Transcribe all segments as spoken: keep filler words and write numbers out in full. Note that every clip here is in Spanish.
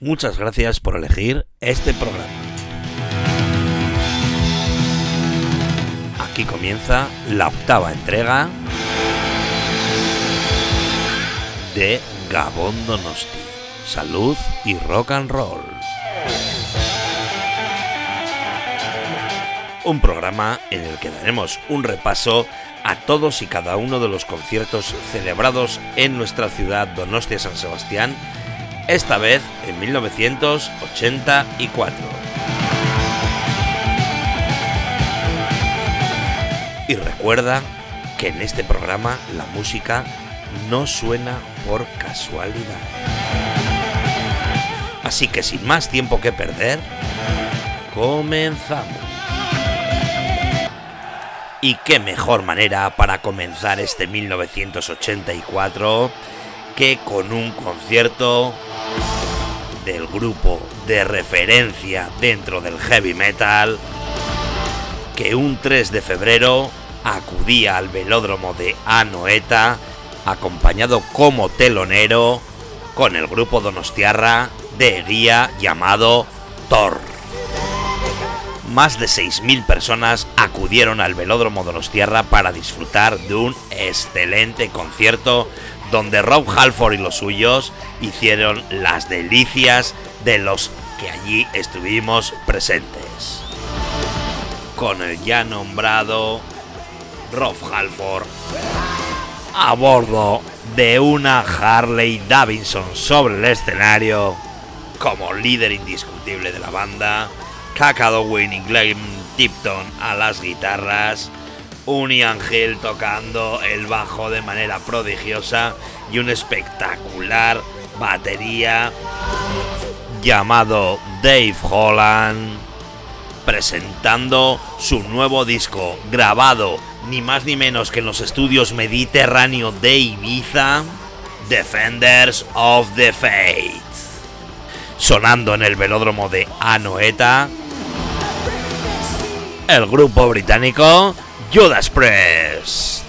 Muchas gracias por elegir este programa. Aquí comienza la octava entrega de Gabón Donosti. Salud y rock and roll. Un programa en el que daremos un repaso a todos y cada uno de los conciertos celebrados en nuestra ciudad Donostia San Sebastián, esta vez en mil novecientos ochenta y cuatro. Y recuerda que en este programa la música no suena por casualidad. Así que sin más tiempo que perder, comenzamos. Y qué mejor manera para comenzar este mil novecientos ochenta y cuatro que con un concierto del grupo de referencia dentro del heavy metal, que un tres de febrero acudía al velódromo de Anoeta, acompañado como telonero con el grupo donostiarra de Eguía llamado Thor. Más de seis mil personas acudieron al velódromo donostiarra para disfrutar de un excelente concierto donde Rob Halford y los suyos hicieron las delicias de los que allí estuvimos presentes. Con el ya nombrado Rob Halford a bordo de una Harley Davidson sobre el escenario como líder indiscutible de la banda, K K. Downing y Glenn Tipton a las guitarras, un Ian Hill tocando el bajo de manera prodigiosa y un espectacular batería llamado Dave Holland, presentando su nuevo disco grabado ni más ni menos que en los estudios Mediterráneo de Ibiza, Defenders of the Faith. Sonando en el velódromo de Anoeta, el grupo británico Judas Priest.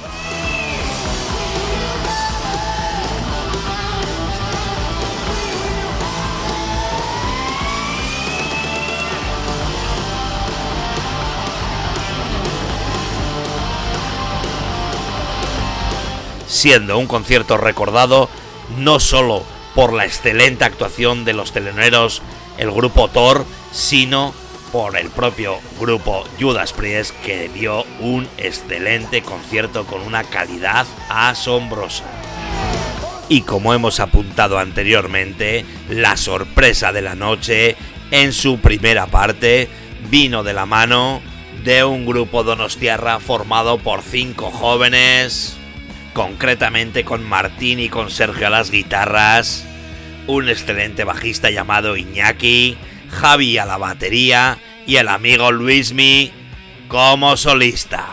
Siendo un concierto recordado no solo por la excelente actuación de los teloneros, el grupo Thor, sino por el propio grupo Judas Priest, que dio un excelente concierto con una calidad asombrosa. Y como hemos apuntado anteriormente, la sorpresa de la noche en su primera parte vino de la mano de un grupo donostiarra formado por cinco jóvenes, concretamente con Martín y con Sergio a las guitarras, un excelente bajista llamado Iñaki, Javi a la batería y el amigo Luismi como solista.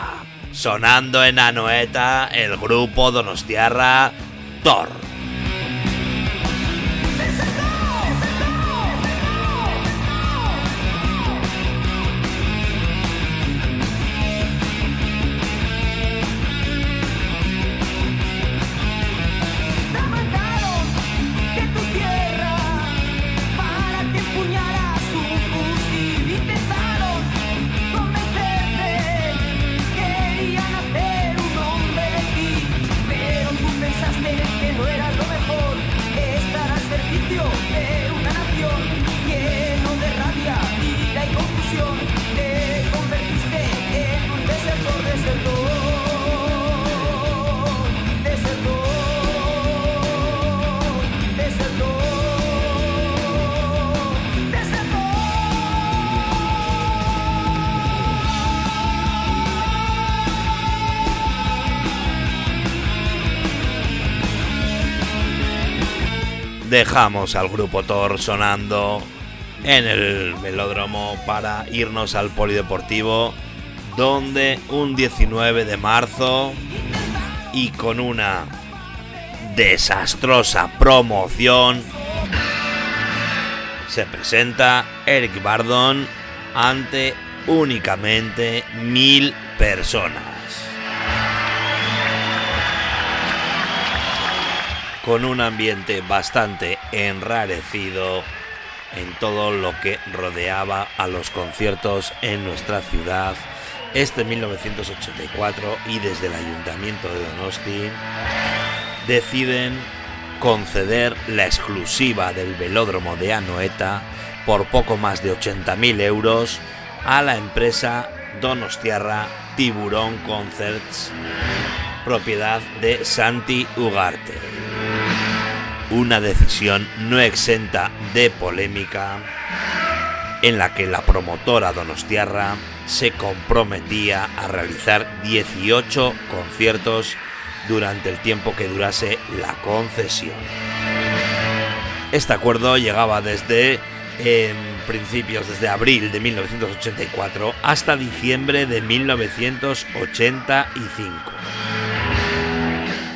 Sonando en Anoeta, el grupo donostiarra Thor. Dejamos al grupo Thor sonando en el velódromo para irnos al polideportivo, donde un diecinueve de marzo y con una desastrosa promoción se presenta Eric Burdon ante únicamente mil personas. Con un ambiente bastante enrarecido en todo lo que rodeaba a los conciertos en nuestra ciudad este mil novecientos ochenta y cuatro, y desde el Ayuntamiento de Donosti deciden conceder la exclusiva del velódromo de Anoeta por poco más de ochenta mil euros a la empresa donostiarra Tiburón Concerts, propiedad de Santi Ugarte. Una decisión no exenta de polémica, en la que la promotora donostiarra se comprometía a realizar dieciocho conciertos durante el tiempo que durase la concesión. Este acuerdo llegaba desde en principios, desde abril de mil novecientos ochenta y cuatro hasta diciembre de mil novecientos ochenta y cinco.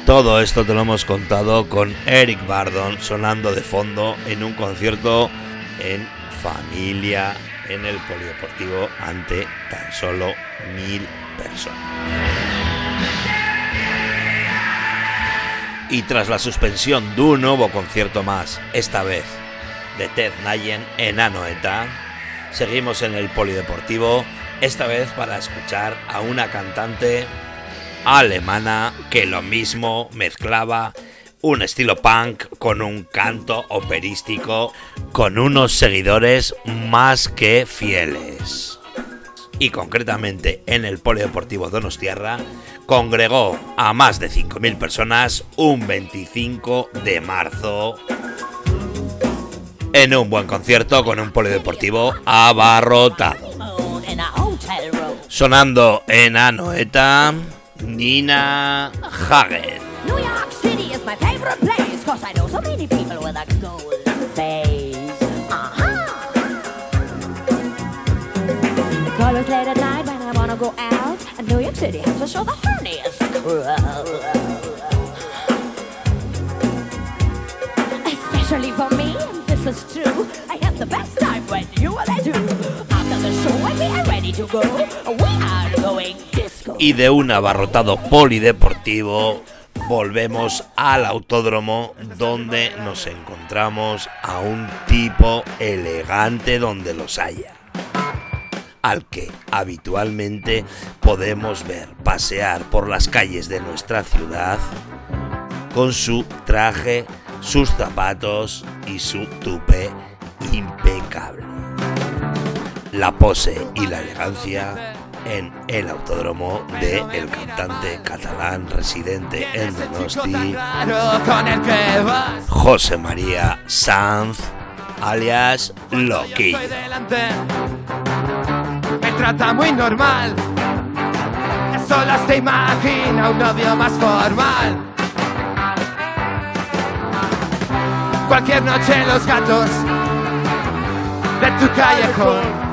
Todo esto te lo hemos contado con Eric Burdon sonando de fondo en un concierto en familia en el polideportivo ante tan solo mil personas. Y tras la suspensión de un nuevo concierto más, esta vez de Ted Nayen en Anoeta, seguimos en el polideportivo, esta vez para escuchar a una cantante alemana que lo mismo mezclaba un estilo punk con un canto operístico, con unos seguidores más que fieles. Y concretamente en el polideportivo donostiarra congregó a más de cinco mil personas un veinticinco de marzo en un buen concierto con un polideportivo abarrotado. Sonando en Anoeta, Nina Hagen. Colors late at night when I wanna go out, and New York City has to show the horniest crew. Especially for me, and this is true, I have the best time when you and I do. After the show when we are ready to go, we are going disco. Y de un abarrotado polideportivo volvemos al autódromo, donde nos encontramos a un tipo elegante donde los haya, al que habitualmente podemos ver pasear por las calles de nuestra ciudad con su traje, sus zapatos y su tupé impecable. La pose y la elegancia en el autódromo del cantante catalán residente en Donosti, José María Sanz, alias Loquillo. Trata muy normal, solo se imagina un novio más formal. Cualquier noche los gatos de tu callejón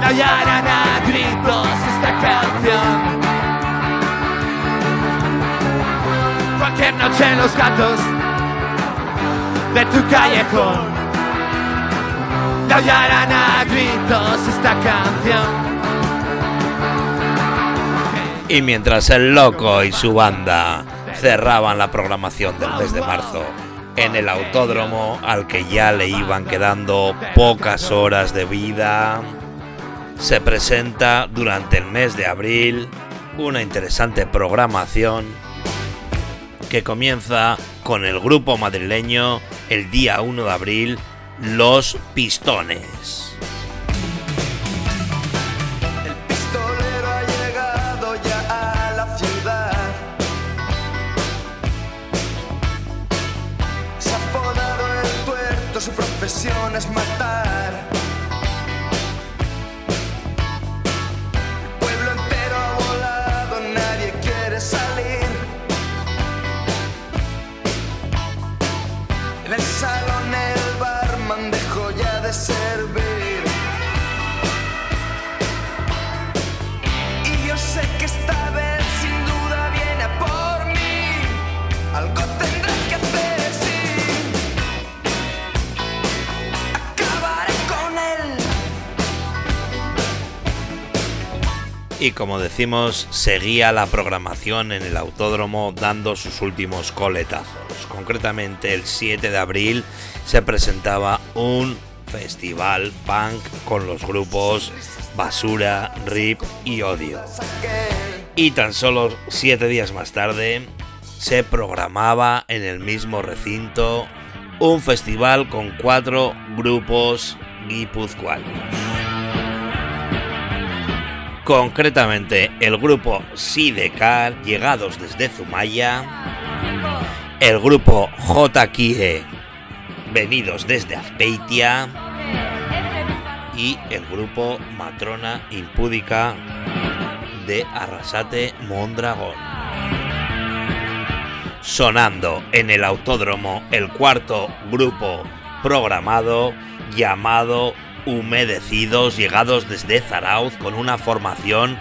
la hallarán a gritos esta canción. Cualquier noche los gatos de tu callejón hallarán a gritos esta canción. Y mientras el Loco y su banda cerraban la programación del mes de marzo en el autódromo, al que ya le iban quedando pocas horas de vida, se presenta durante el mes de abril una interesante programación que comienza con el grupo madrileño el día uno de abril, Los Pistones. El pistolero ha llegado ya a la ciudad. Se ha apodado el tuerto, su profesión es matar. El pueblo entero ha volado, nadie quiere salir. En el salón el bar dejó ya de servir. Y yo sé que esta vez sin duda viene a por mí. Algo tendrás que hacer, sí. Acabaré con él. y, como decimos, seguía la programación en el autódromo dando sus últimos coletazos. Concretamente, el siete de abril se presentaba un festival punk con los grupos Basura, R I P y Odio. Y tan solo siete días más tarde se programaba en el mismo recinto un festival con cuatro grupos guipuzcoanos. Concretamente el grupo Sidecar, llegados desde Zumaya, el grupo J K I E, venidos desde Azpeitia, y el grupo Matrona Impúdica de Arrasate Mondragón. Sonando en el autódromo el cuarto grupo programado, llamado Humedecidos, llegados desde Zarauz, con una formación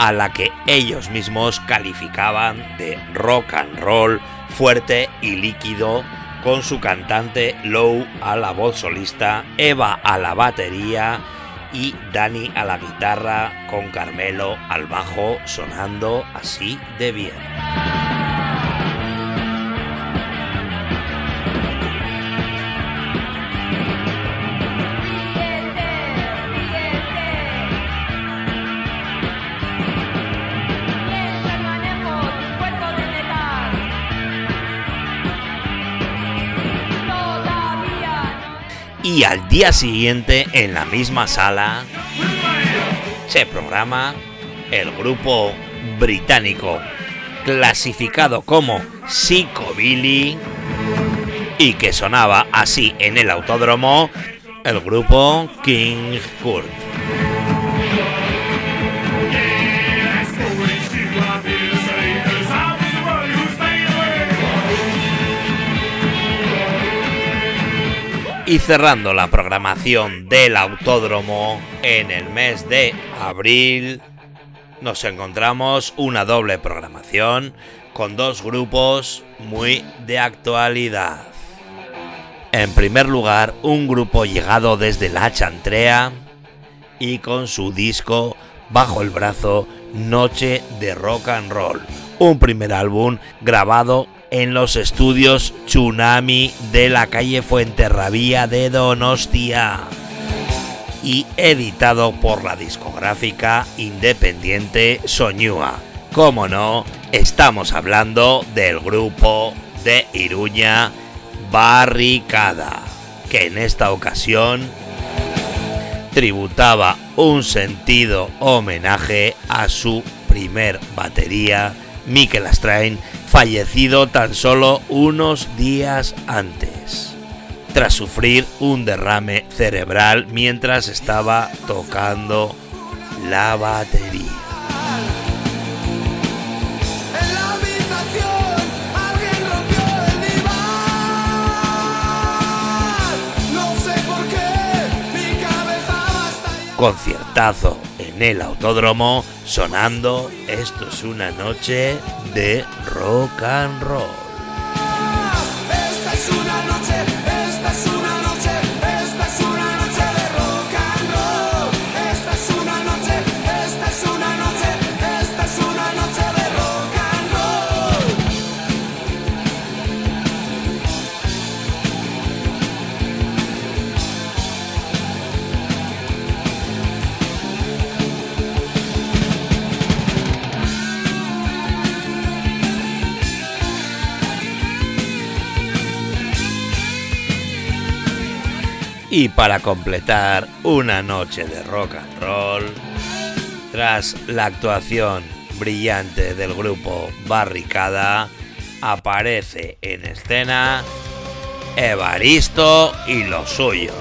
a la que ellos mismos calificaban de rock and roll fuerte y líquido, con su cantante Lou a la voz solista, Eva a la batería y Dani a la guitarra, con Carmelo al bajo, sonando así de bien. Y al día siguiente, en la misma sala, se programa el grupo británico clasificado como Psychobilly, y que sonaba así en el autódromo, el grupo King Kurt. Y cerrando la programación del autódromo, en el mes de abril nos encontramos una doble programación con dos grupos muy de actualidad. En primer lugar, un grupo llegado desde La Chantrea y con su disco bajo el brazo, Noche de Rock and Roll, un primer álbum grabado en los estudios Tsunami de la calle Fuenterrabía de Donostia y editado por la discográfica independiente Soñúa. Como no, estamos hablando del grupo de Iruña Barricada, que en esta ocasión tributaba un sentido homenaje a su primer batería, Mikel Astrain, fallecido tan solo unos días antes, tras sufrir un derrame cerebral mientras estaba tocando la batería. Conciertazo en el autódromo, sonando Esto es una noche de rock and roll. Esta es una noche, esta es una noche, esta es una noche de rock and roll. Esta es una noche, esta es una noche, esta es una noche de rock and Y para completar una noche de rock and roll, tras la actuación brillante del grupo Barricada, aparece en escena Evaristo y los suyos,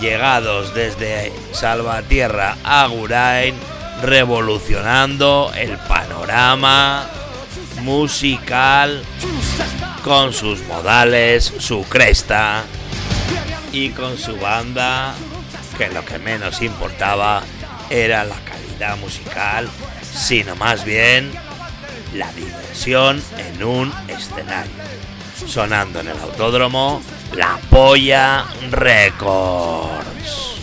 llegados desde Salvatierra a Agurain, revolucionando el panorama musical con sus modales, su cresta y con su banda, que lo que menos importaba era la calidad musical, sino más bien la diversión en un escenario. Sonando en el autódromo, La Polla Records.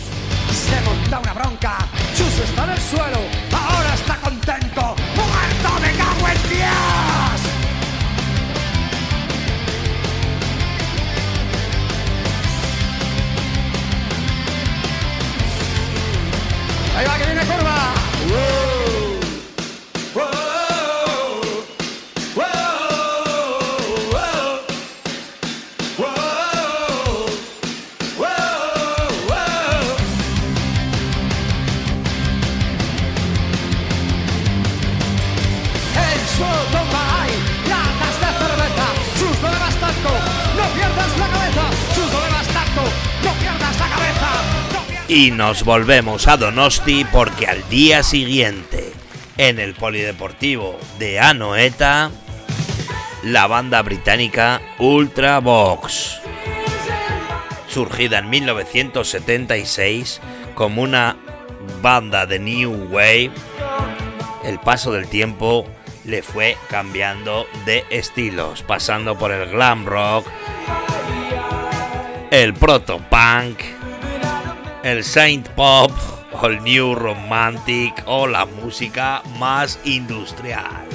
Se monta una bronca. está en el suelo, ahora está contento. ¡Muerto, me cago en Dios! Ahí va, que viene curva. ¡Wow! ¡Wow! Y nos volvemos a Donosti porque al día siguiente, en el polideportivo de Anoeta, la banda británica Ultravox, surgida en mil novecientos setenta y seis como una banda de New Wave, el paso del tiempo le fue cambiando de estilos, pasando por el glam rock, el proto-punk, el Saint Pop, o el New Romantic, o la música más industrial.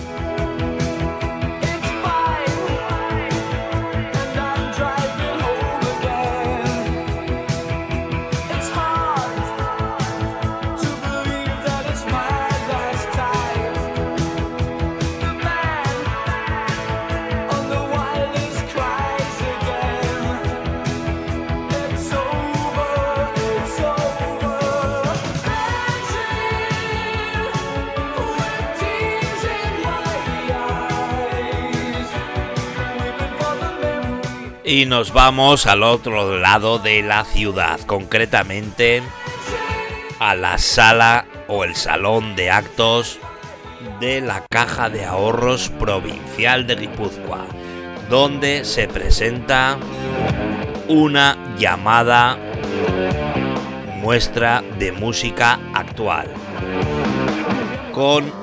Y nos vamos al otro lado de la ciudad, concretamente a la sala o el salón de actos de la Caja de Ahorros Provincial de Guipúzcoa, donde se presenta una llamada muestra de música actual, con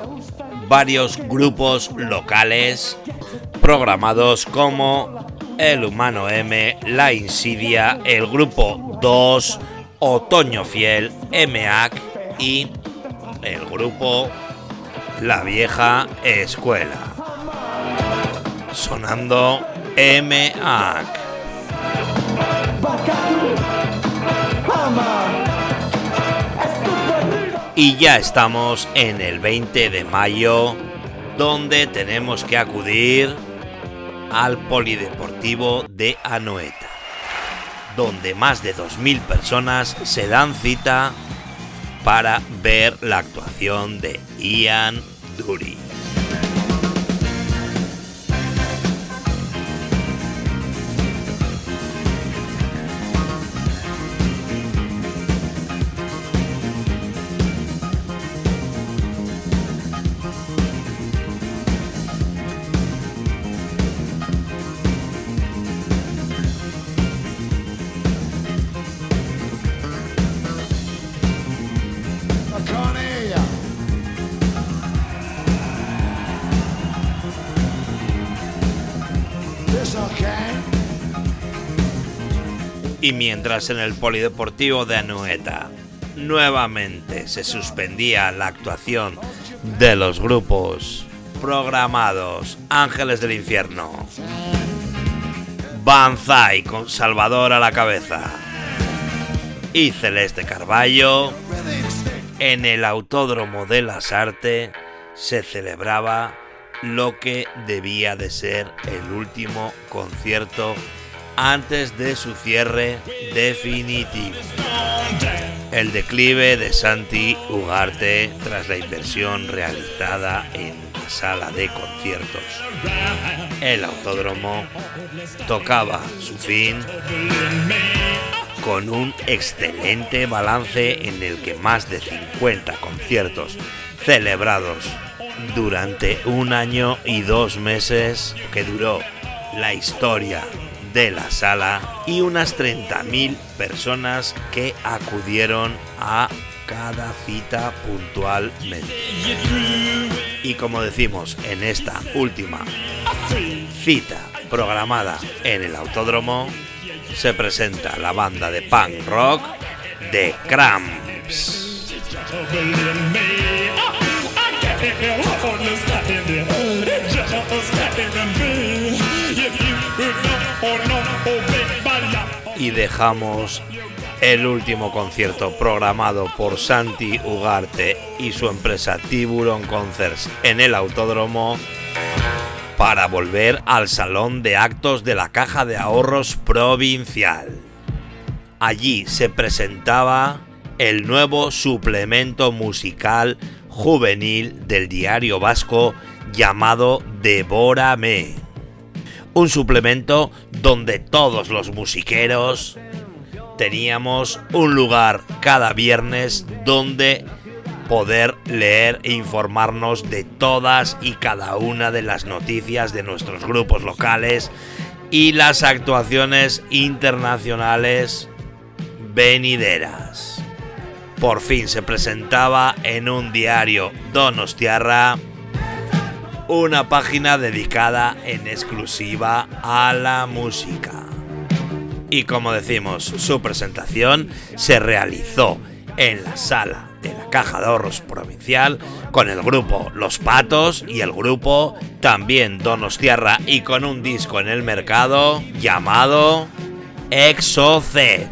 varios grupos locales programados como El Humano M, La Insidia, el Grupo dos, Otoño Fiel, M A C y el grupo La Vieja Escuela. Sonando M A C. Y ya estamos en el veinte de mayo, donde tenemos que acudir al polideportivo de Anoeta, donde más de dos mil personas se dan cita para ver la actuación de Ian Dury. Y mientras en el polideportivo de Anoeta nuevamente se suspendía la actuación de los grupos programados Ángeles del Infierno, Banzai con Salvador a la cabeza y Celeste Carballo, en el Autódromo de las Artes se celebraba lo que debía de ser el último concierto antes de su cierre definitivo. El declive de Santi Ugarte tras la inversión realizada en la sala de conciertos, el Autódromo tocaba su fin con un excelente balance en el que más de cincuenta conciertos celebrados durante un año y dos meses que duró la historia de la sala, y unas treinta mil personas que acudieron a cada cita puntualmente. Y como decimos, en esta última cita programada en el Autódromo se presenta la banda de punk rock The Cramps. Y dejamos el último concierto programado por Santi Ugarte y su empresa Tiburón Concerts en el Autódromo para volver al Salón de Actos de la Caja de Ahorros Provincial. Allí se presentaba el nuevo suplemento musical juvenil del diario vasco llamado Devórame. Un suplemento donde todos los musiqueros teníamos un lugar cada viernes donde poder leer e informarnos de todas y cada una de las noticias de nuestros grupos locales y las actuaciones internacionales venideras. Por fin se presentaba en un diario donostiarra una página dedicada en exclusiva a la música. Y como decimos, su presentación se realizó en la sala de la Caja de Ahorros Provincial con el grupo Los Patos y el grupo también donostiarra y con un disco en el mercado llamado Exocet.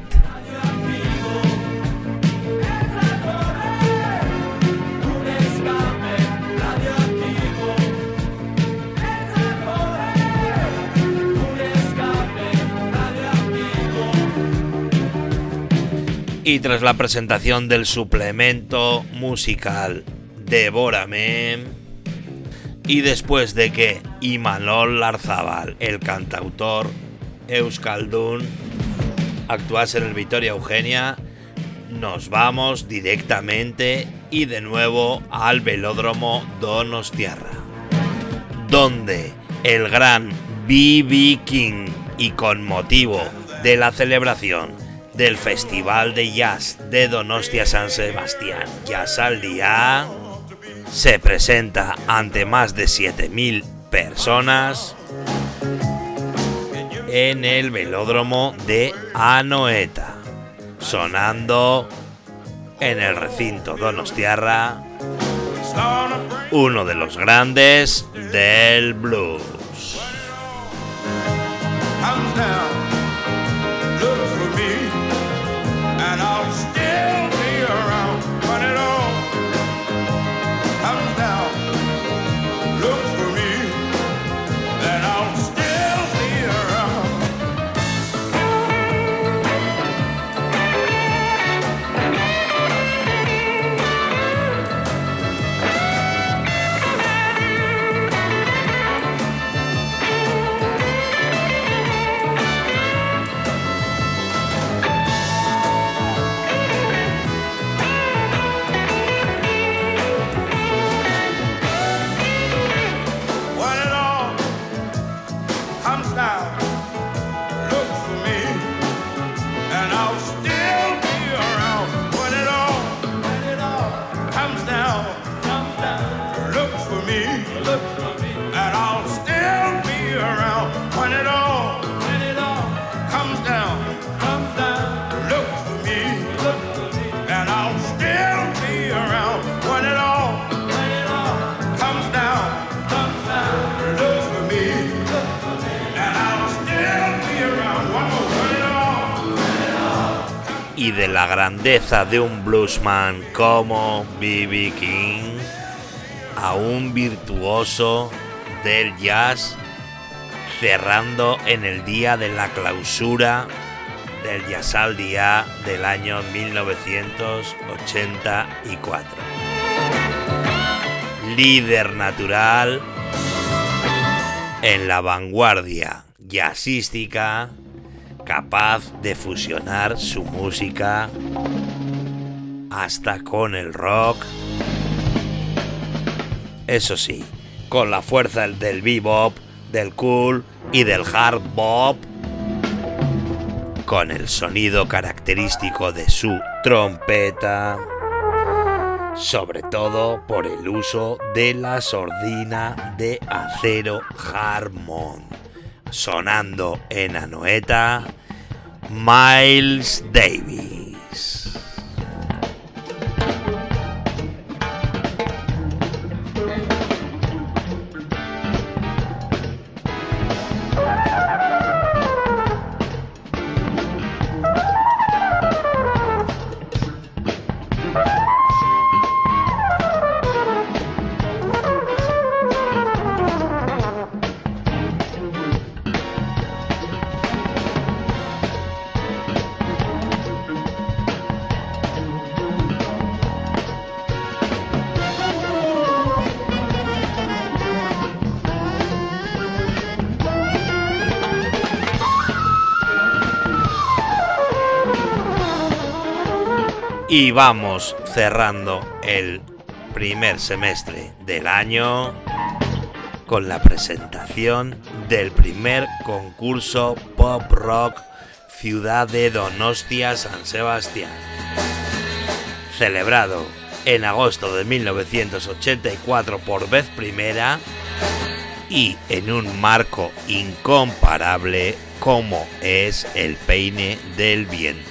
Y tras la presentación del suplemento musical Devórame, y después de que Imanol Larzábal, el cantautor euskaldun, actuase en el Vitoria Eugenia, nos vamos directamente y de nuevo al Velódromo Donostiarra, donde el gran B B. King, y con motivo de la celebración del Festival de Jazz de Donostia San Sebastián, Jazz al Día, se presenta ante más de siete mil personas en el Velódromo de Anoeta, sonando en el recinto donostiarra uno de los grandes del blues. Y de la grandeza de un bluesman como B B. King a un virtuoso del jazz, cerrando en el día de la clausura del Jazz al Día del año mil novecientos ochenta y cuatro. Líder natural en la vanguardia jazzística, capaz de fusionar su música hasta con el rock, eso sí, con la fuerza del bebop, del cool y del hard bop, con el sonido característico de su trompeta, sobre todo por el uso de la sordina de acero Harmon, sonando en Anoeta, Miles Davis. Y vamos cerrando el primer semestre del año con la presentación del primer concurso Pop Rock Ciudad de Donostia San Sebastián, celebrado en agosto de mil novecientos ochenta y cuatro por vez primera y en un marco incomparable como es el peine del viento,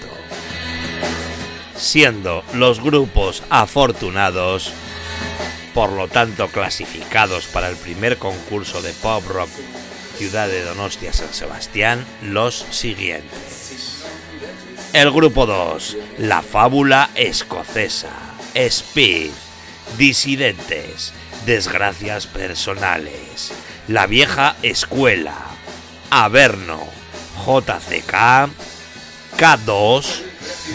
siendo los grupos afortunados, por lo tanto clasificados para el primer concurso de Pop Rock Ciudad de Donostia San Sebastián, los siguientes. El grupo dos, La Fábula Escocesa, Speed, Disidentes, Desgracias Personales, La Vieja Escuela, Averno, J C K, K dos,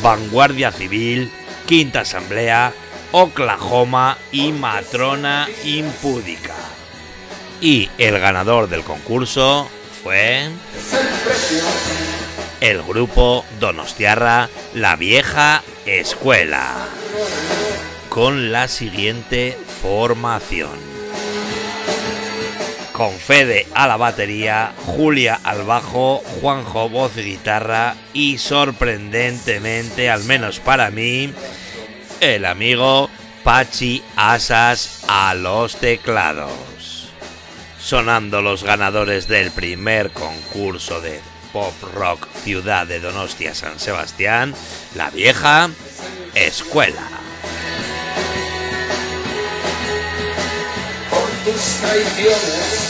Vanguardia Civil, Quinta Asamblea, Oklahoma y Matrona Impúdica. Y el ganador del concurso fue el grupo donostiarra La Vieja Escuela, con la siguiente formación: con Fede a la batería, Julia al bajo, Juanjo voz y guitarra y, sorprendentemente, al menos para mí, el amigo Pachi Asas a los teclados. Sonando los ganadores del primer concurso de Pop Rock Ciudad de Donostia San Sebastián, La Vieja Escuela. Por tus traiciones,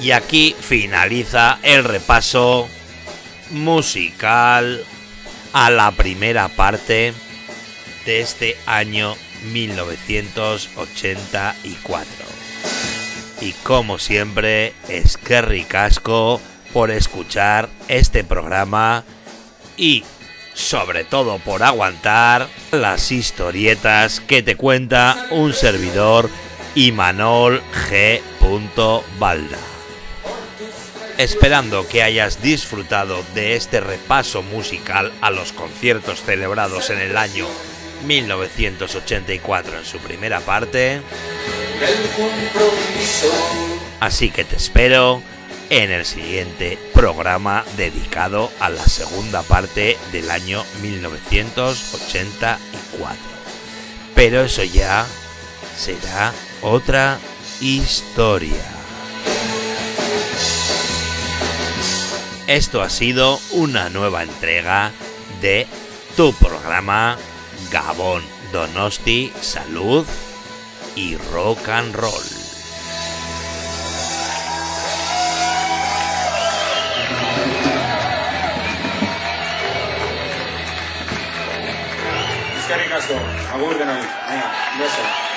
y aquí finaliza el repaso musical a la primera parte de este año mil novecientos ochenta y cuatro. Y como siempre, eskerrik asko por escuchar este programa y sobre todo por aguantar las historietas que te cuenta un servidor, Imanol G. Balda. Esperando que hayas disfrutado de este repaso musical a los conciertos celebrados en el año mil novecientos ochenta y cuatro en su primera parte. Así que te espero en el siguiente programa dedicado a la segunda parte del año mil novecientos ochenta y cuatro. Pero eso ya será otra historia. Esto ha sido una nueva entrega de tu programa Gabón Donosti, Salud y Rock and Roll. Es que ricasco, aburre, no hay. Venga, beso.